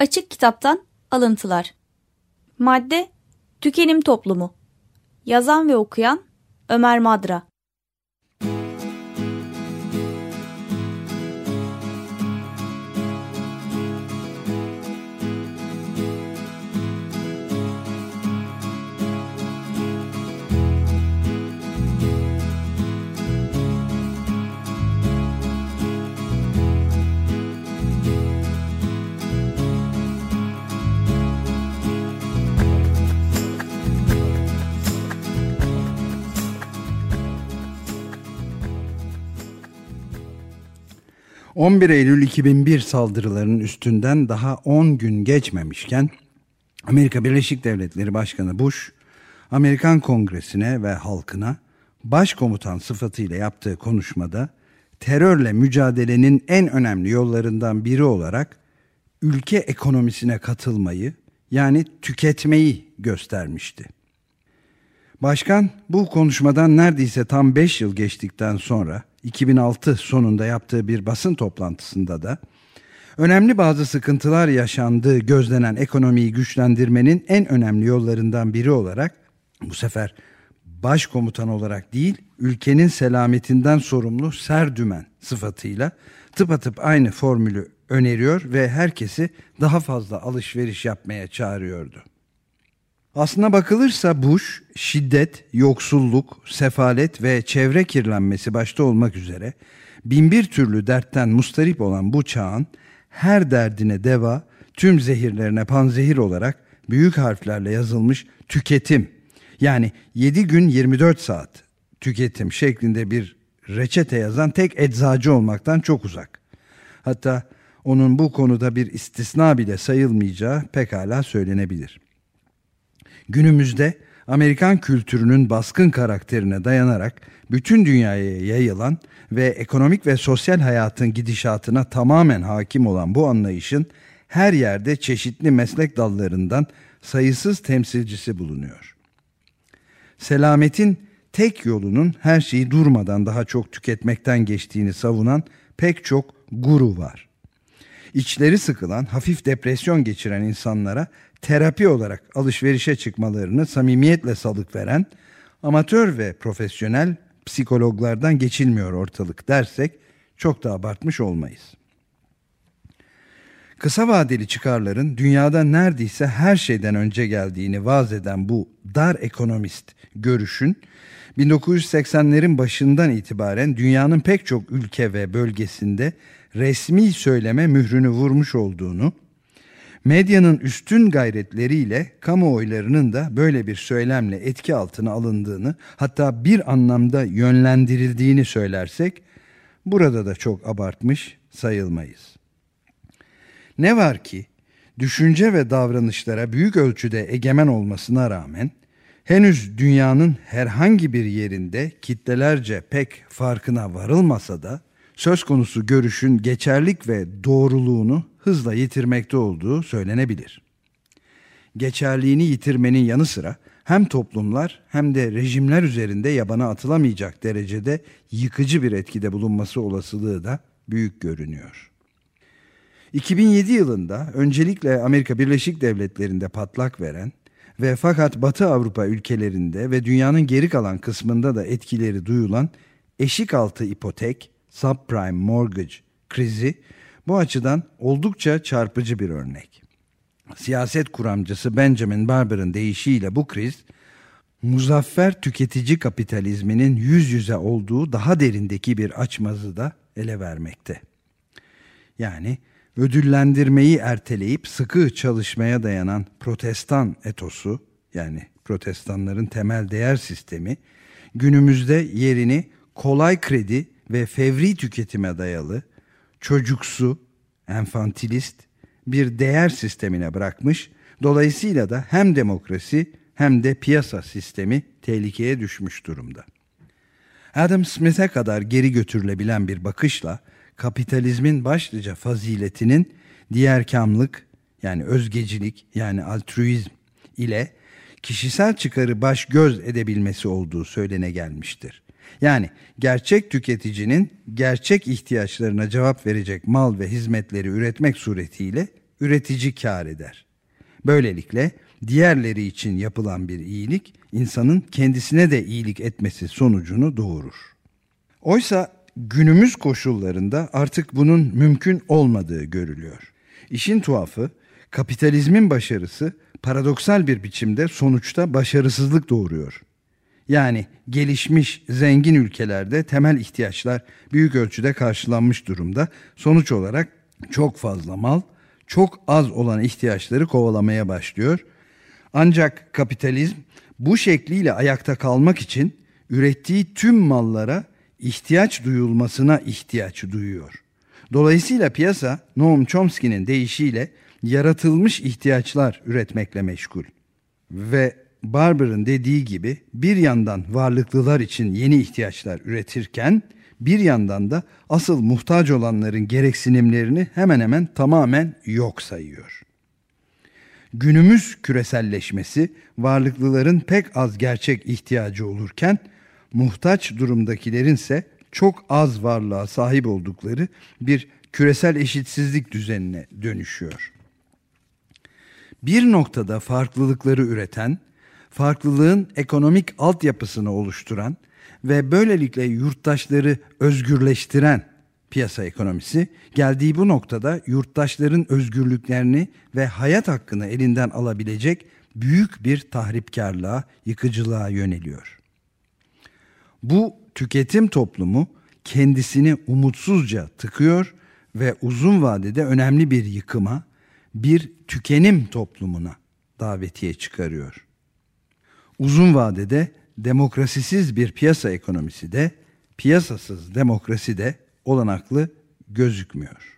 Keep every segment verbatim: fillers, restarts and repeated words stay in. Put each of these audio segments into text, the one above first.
Açık kitaptan alıntılar. Madde: Tükenim Toplumu. Yazan ve okuyan Ömer Madra. on bir Eylül iki bin bir saldırılarının üstünden daha on gün geçmemişken Amerika Birleşik Devletleri Başkanı Bush, Amerikan Kongresi'ne ve halkına başkomutan sıfatıyla yaptığı konuşmada terörle mücadelenin en önemli yollarından biri olarak ülke ekonomisine katılmayı, yani tüketmeyi göstermişti. Başkan bu konuşmadan neredeyse tam beş yıl geçtikten sonra iki bin altı sonunda yaptığı bir basın toplantısında da önemli bazı sıkıntılar yaşandığı gözlenen ekonomiyi güçlendirmenin en önemli yollarından biri olarak, bu sefer başkomutan olarak değil, ülkenin selametinden sorumlu serdümen sıfatıyla tıpatıp aynı formülü öneriyor ve herkesi daha fazla alışveriş yapmaya çağırıyordu. Aslına bakılırsa Bush, şiddet, yoksulluk, sefalet ve çevre kirlenmesi başta olmak üzere bin bir türlü dertten mustarip olan bu çağın her derdine deva, tüm zehirlerine panzehir olarak büyük harflerle yazılmış tüketim, yani yedi gün yirmi dört saat tüketim şeklinde bir reçete yazan tek eczacı olmaktan çok uzak. Hatta onun bu konuda bir istisna bile sayılmayacağı pekala söylenebilir. Günümüzde Amerikan kültürünün baskın karakterine dayanarak bütün dünyaya yayılan ve ekonomik ve sosyal hayatın gidişatına tamamen hakim olan bu anlayışın her yerde çeşitli meslek dallarından sayısız temsilcisi bulunuyor. Selametin tek yolunun her şeyi durmadan daha çok tüketmekten geçtiğini savunan pek çok guru var. İçleri sıkılan, hafif depresyon geçiren insanlara terapi olarak alışverişe çıkmalarını samimiyetle salık veren, amatör ve profesyonel psikologlardan geçilmiyor ortalık dersek çok da abartmış olmayız. Kısa vadeli çıkarların dünyada neredeyse her şeyden önce geldiğini vaz eden bu dar ekonomist görüşün, bin dokuz yüz seksenlerin başından itibaren dünyanın pek çok ülke ve bölgesinde resmi söyleme mührünü vurmuş olduğunu, medyanın üstün gayretleriyle kamuoylarının da böyle bir söylemle etki altına alındığını, hatta bir anlamda yönlendirildiğini söylersek, burada da çok abartmış sayılmayız. Ne var ki, düşünce ve davranışlara büyük ölçüde egemen olmasına rağmen, henüz dünyanın herhangi bir yerinde kitlelerce pek farkına varılmasa da, söz konusu görüşün geçerlik ve doğruluğunu hızla yitirmekte olduğu söylenebilir. Geçerliğini yitirmenin yanı sıra hem toplumlar hem de rejimler üzerinde yabana atılamayacak derecede yıkıcı bir etkide bulunması olasılığı da büyük görünüyor. iki bin yedi yılında öncelikle Amerika Birleşik Devletleri'nde patlak veren ve fakat Batı Avrupa ülkelerinde ve dünyanın geri kalan kısmında da etkileri duyulan eşik altı ipotek, subprime mortgage krizi bu açıdan oldukça çarpıcı bir örnek. Siyaset kuramcısı Benjamin Barber'ın deyişiyle bu kriz, muzaffer tüketici kapitalizminin yüz yüze olduğu daha derindeki bir açmazı da ele vermekte. Yani ödüllendirmeyi erteleyip sıkı çalışmaya dayanan protestan etosu, yani protestanların temel değer sistemi, günümüzde yerini kolay kredi ve fevri tüketime dayalı, çocuksu, enfantilist bir değer sistemine bırakmış, dolayısıyla da hem demokrasi hem de piyasa sistemi tehlikeye düşmüş durumda. Adam Smith'e kadar geri götürülebilen bir bakışla kapitalizmin başlıca faziletinin diğerkamlık, yani özgecilik, yani altruizm ile kişisel çıkarı baş göz edebilmesi olduğu söylene gelmiştir. Yani gerçek tüketicinin gerçek ihtiyaçlarına cevap verecek mal ve hizmetleri üretmek suretiyle üretici kâr eder. Böylelikle diğerleri için yapılan bir iyilik insanın kendisine de iyilik etmesi sonucunu doğurur. Oysa günümüz koşullarında artık bunun mümkün olmadığı görülüyor. İşin tuhafı, kapitalizmin başarısı paradoksal bir biçimde sonuçta başarısızlık doğuruyor. Yani gelişmiş, zengin ülkelerde temel ihtiyaçlar büyük ölçüde karşılanmış durumda. Sonuç olarak çok fazla mal, çok az olan ihtiyaçları kovalamaya başlıyor. Ancak kapitalizm bu şekliyle ayakta kalmak için ürettiği tüm mallara ihtiyaç duyulmasına ihtiyaç duyuyor. Dolayısıyla piyasa Noam Chomsky'nin deyişiyle yaratılmış ihtiyaçlar üretmekle meşgul. Ve Barber'ın dediği gibi bir yandan varlıklılar için yeni ihtiyaçlar üretirken bir yandan da asıl muhtaç olanların gereksinimlerini hemen hemen tamamen yok sayıyor. Günümüz küreselleşmesi varlıklıların pek az gerçek ihtiyacı olurken muhtaç durumdakilerinse çok az varlığa sahip oldukları bir küresel eşitsizlik düzenine dönüşüyor. Bir noktada farklılıkları üreten, farklılığın ekonomik altyapısını oluşturan ve böylelikle yurttaşları özgürleştiren piyasa ekonomisi, geldiği bu noktada yurttaşların özgürlüklerini ve hayat hakkını elinden alabilecek büyük bir tahripkarlığa, yıkıcılığa yöneliyor. Bu tüketim toplumu kendisini umutsuzca tıkıyor ve uzun vadede önemli bir yıkıma, bir tükenim toplumuna davetiye çıkarıyor. Uzun vadede demokrasisiz bir piyasa ekonomisi de, piyasasız demokrasi de olanaklı gözükmüyor.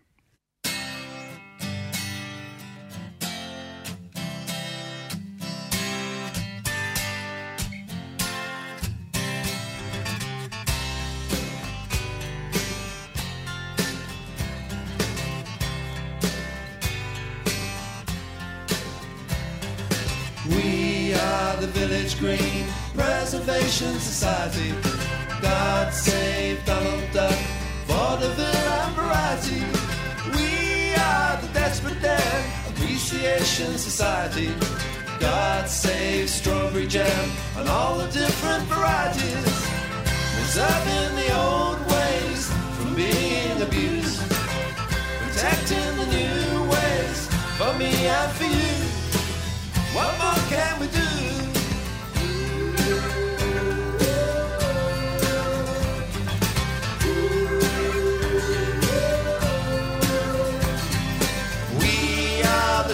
The Village Green Preservation Society. God save Donald Duck for the Vivian Variety. We are the Desperate Death Appreciation Society. God save Strawberry Jam and all the different varieties. Preserving the old ways from being abused. Protecting the new ways for me and for you. What more can we do?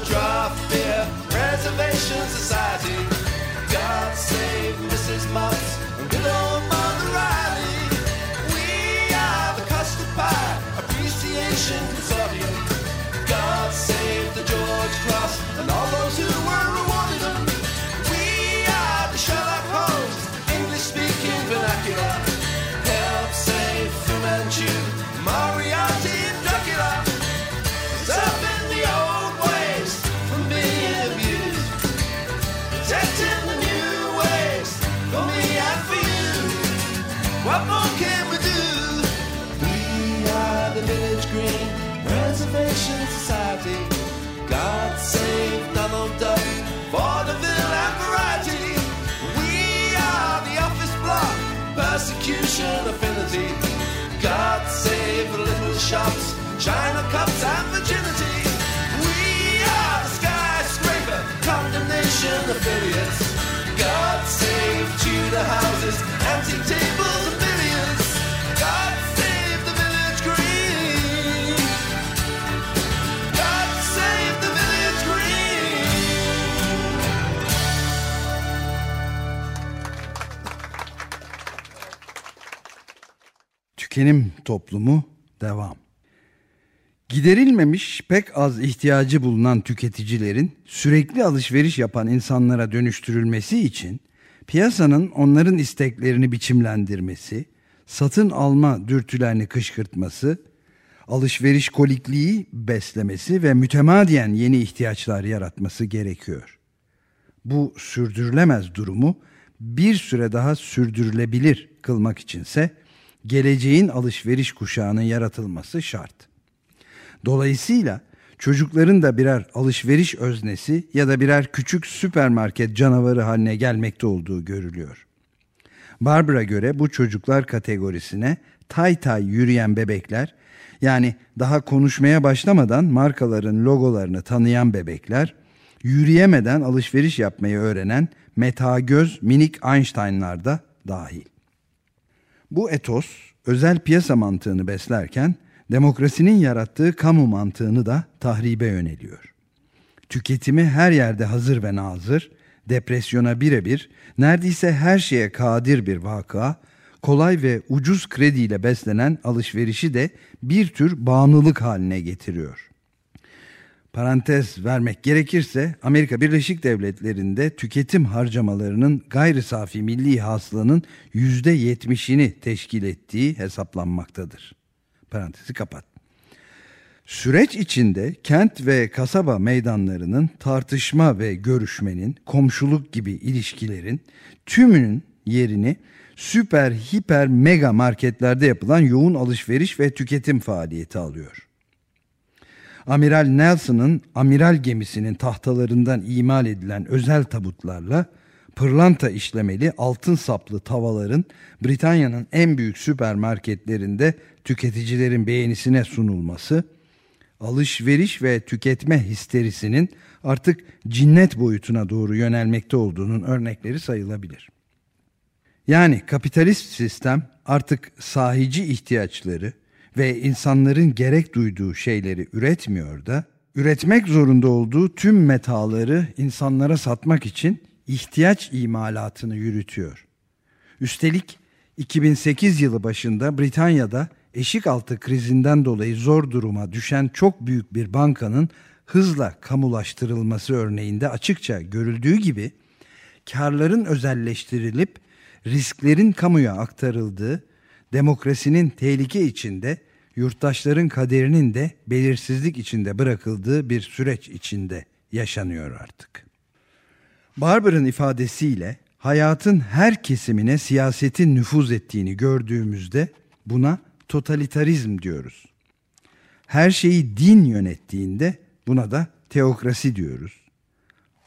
Draft Beer Preservation Society. God save Missus Mutts and good old Mother Riley. We are the Custard Pie Appreciation Consortium. God save the George Cross and all those who were rewarded them. We are the Sherlock Holmes, English-speaking vernacular. Help save Fu Manchu, Moriarty and Dracula. What more can we do? We are the Village Green Preservation Society. God save Donald Duck for the Villain Variety. We are the Office Block Persecution Affinity. God save Little Shops, China Cups and Virginity. We are the Skyscraper Condemnation Affiliates. God save Tudor houses, antique tables and billiards. God save the Village Green. God save the Village Green. Tükenim toplumu devam. Giderilmemiş, pek az ihtiyacı bulunan tüketicilerin sürekli alışveriş yapan insanlara dönüştürülmesi için piyasanın onların isteklerini biçimlendirmesi, satın alma dürtülerini kışkırtması, alışveriş kolikliği beslemesi ve mütemadiyen yeni ihtiyaçlar yaratması gerekiyor. Bu sürdürülemez durumu bir süre daha sürdürülebilir kılmak içinse geleceğin alışveriş kuşağının yaratılması şart. Dolayısıyla çocukların da birer alışveriş öznesi ya da birer küçük süpermarket canavarı haline gelmekte olduğu görülüyor. Barber'a göre bu çocuklar kategorisine tay tay yürüyen bebekler, yani daha konuşmaya başlamadan markaların logolarını tanıyan bebekler, yürüyemeden alışveriş yapmayı öğrenen meta göz minik Einstein'lar da dahil. Bu etos özel piyasa mantığını beslerken demokrasinin yarattığı kamu mantığını da tahribe yöneliyor. Tüketimi her yerde hazır ve nazır, depresyona birebir, neredeyse her şeye kadir bir vaka, kolay ve ucuz krediyle beslenen alışverişi de bir tür bağımlılık haline getiriyor. Parantez vermek gerekirse Amerika Birleşik Devletleri'nde tüketim harcamalarının gayri safi milli hasılanın yüzde yetmişini teşkil ettiği hesaplanmaktadır. Parantezi kapat. Süreç içinde kent ve kasaba meydanlarının tartışma ve görüşmenin, komşuluk gibi ilişkilerin tümünün yerini süper, hiper, mega marketlerde yapılan yoğun alışveriş ve tüketim faaliyeti alıyor. Amiral Nelson'ın amiral gemisinin tahtalarından imal edilen özel tabutlarla pırlanta işlemeli altın saplı tavaların Britanya'nın en büyük süpermarketlerinde tüketicilerin beğenisine sunulması, alışveriş ve tüketme histerisinin artık cinnet boyutuna doğru yönelmekte olduğunun örnekleri sayılabilir. Yani kapitalist sistem artık sahici ihtiyaçları ve insanların gerek duyduğu şeyleri üretmiyor da, üretmek zorunda olduğu tüm metaları insanlara satmak için ihtiyaç imalatını yürütüyor. Üstelik iki bin sekiz yılı başında Britanya'da eşik altı krizinden dolayı zor duruma düşen çok büyük bir bankanın hızla kamulaştırılması örneğinde açıkça görüldüğü gibi, karların özelleştirilip risklerin kamuya aktarıldığı, demokrasinin tehlike içinde, yurttaşların kaderinin de belirsizlik içinde bırakıldığı bir süreç içinde yaşanıyor artık. Barber'ın ifadesiyle hayatın her kesimine siyasetin nüfuz ettiğini gördüğümüzde buna totalitarizm diyoruz. Her şeyi din yönettiğinde buna da teokrasi diyoruz.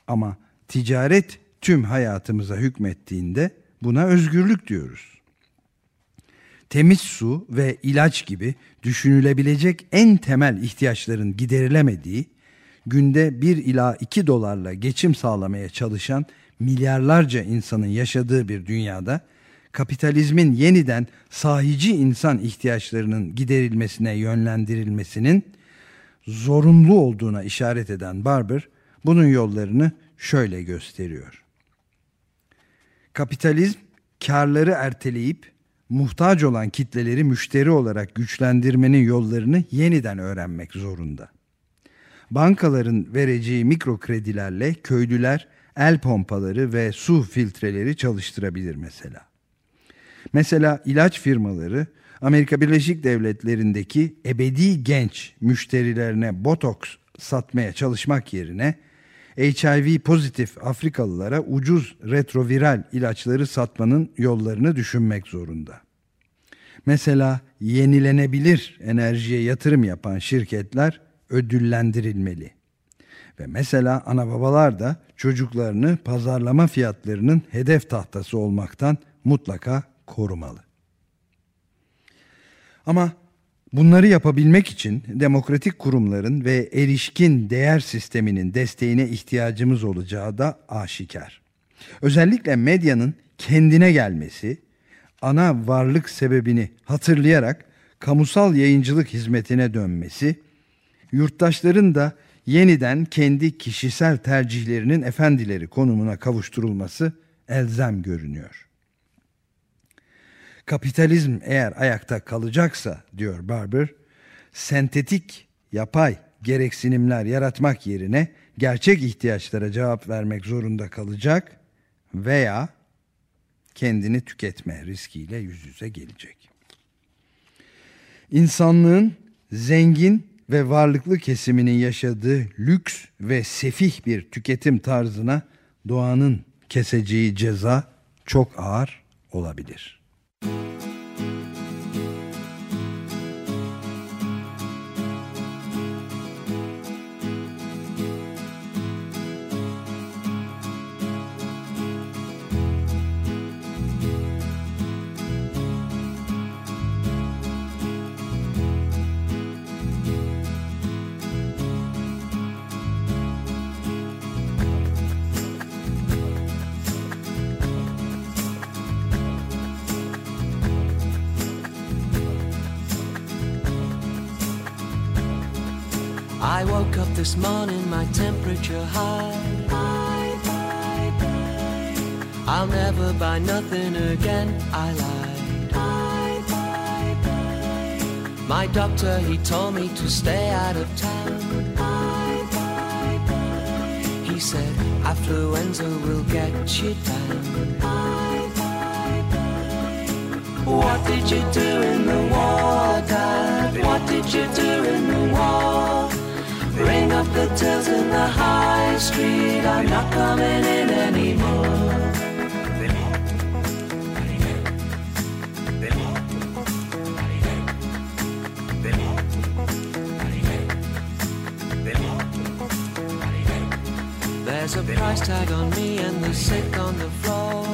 Ama ticaret tüm hayatımıza hükmettiğinde buna özgürlük diyoruz. Temiz su ve ilaç gibi düşünülebilecek en temel ihtiyaçların giderilemediği, günde bir ila iki dolarla geçim sağlamaya çalışan milyarlarca insanın yaşadığı bir dünyada, kapitalizmin yeniden sahici insan ihtiyaçlarının giderilmesine yönlendirilmesinin zorunlu olduğuna işaret eden Barber, bunun yollarını şöyle gösteriyor. Kapitalizm, karları erteleyip muhtaç olan kitleleri müşteri olarak güçlendirmenin yollarını yeniden öğrenmek zorunda. Bankaların vereceği mikro kredilerle köylüler el pompaları ve su filtreleri çalıştırabilir mesela. Mesela ilaç firmaları Amerika Birleşik Devletleri'ndeki ebedi genç müşterilerine botoks satmaya çalışmak yerine H I V pozitif Afrikalılara ucuz retroviral ilaçları satmanın yollarını düşünmek zorunda. Mesela yenilenebilir enerjiye yatırım yapan şirketler ödüllendirilmeli. Ve mesela anababalar da çocuklarını pazarlama fiyatlarının hedef tahtası olmaktan mutlaka korumalı. Ama bunları yapabilmek için demokratik kurumların ve erişkin değer sisteminin desteğine ihtiyacımız olacağı da aşikar. Özellikle medyanın kendine gelmesi, ana varlık sebebini hatırlayarak kamusal yayıncılık hizmetine dönmesi, yurttaşların da yeniden kendi kişisel tercihlerinin efendileri konumuna kavuşturulması elzem görünüyor. Kapitalizm eğer ayakta kalacaksa, diyor Barber, sentetik, yapay gereksinimler yaratmak yerine gerçek ihtiyaçlara cevap vermek zorunda kalacak veya kendini tüketme riskiyle yüz yüze gelecek. İnsanlığın zengin ve varlıklı kesiminin yaşadığı lüks ve sefih bir tüketim tarzına doğanın keseceği ceza çok ağır olabilir. This morning my temperature high. Bye, bye, bye. I'll never buy nothing again, I lied. Bye, bye, bye. My doctor, he told me to stay out of town. Bye, bye, bye. He said, affluenza will get you down. Bye, bye, bye. What did you do in the war, Dad? What did you do in the war? Ring up the tills in the high street, I'm not coming in anymore. There's a price tag on me and the sick on the floor.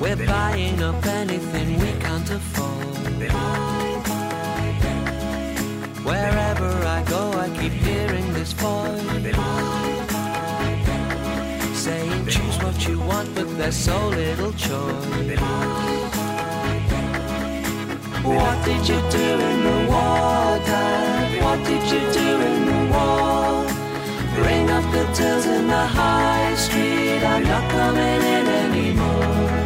We're buying up anything we can't afford. Wherever I go, I keep hearing this voice saying, choose what you want, but there's so little choice. What did you do in the war, Dad? What did you do in the war? Ring up the tills in the high street, I'm not coming in anymore.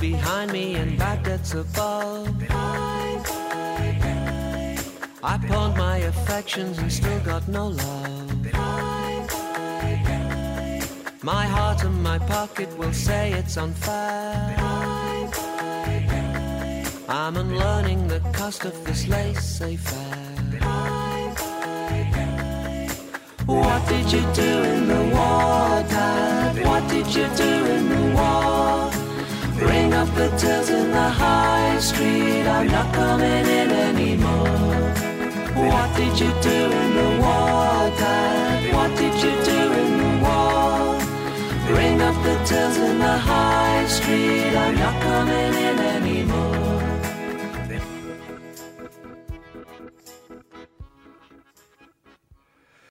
Behind me and back that's above. I pawned my affections and still got no love. My heart and my pocket will say it's unfair. I'm unlearning the cost of this laissez-faire. What did you do in the war, Dad? What did you do in the war? Ring up the tills in the high street, I'm not coming in anymore. What did you do in the war, Dad? What did you do in the war? Ring up the tills in the high street, I'm not coming in anymore.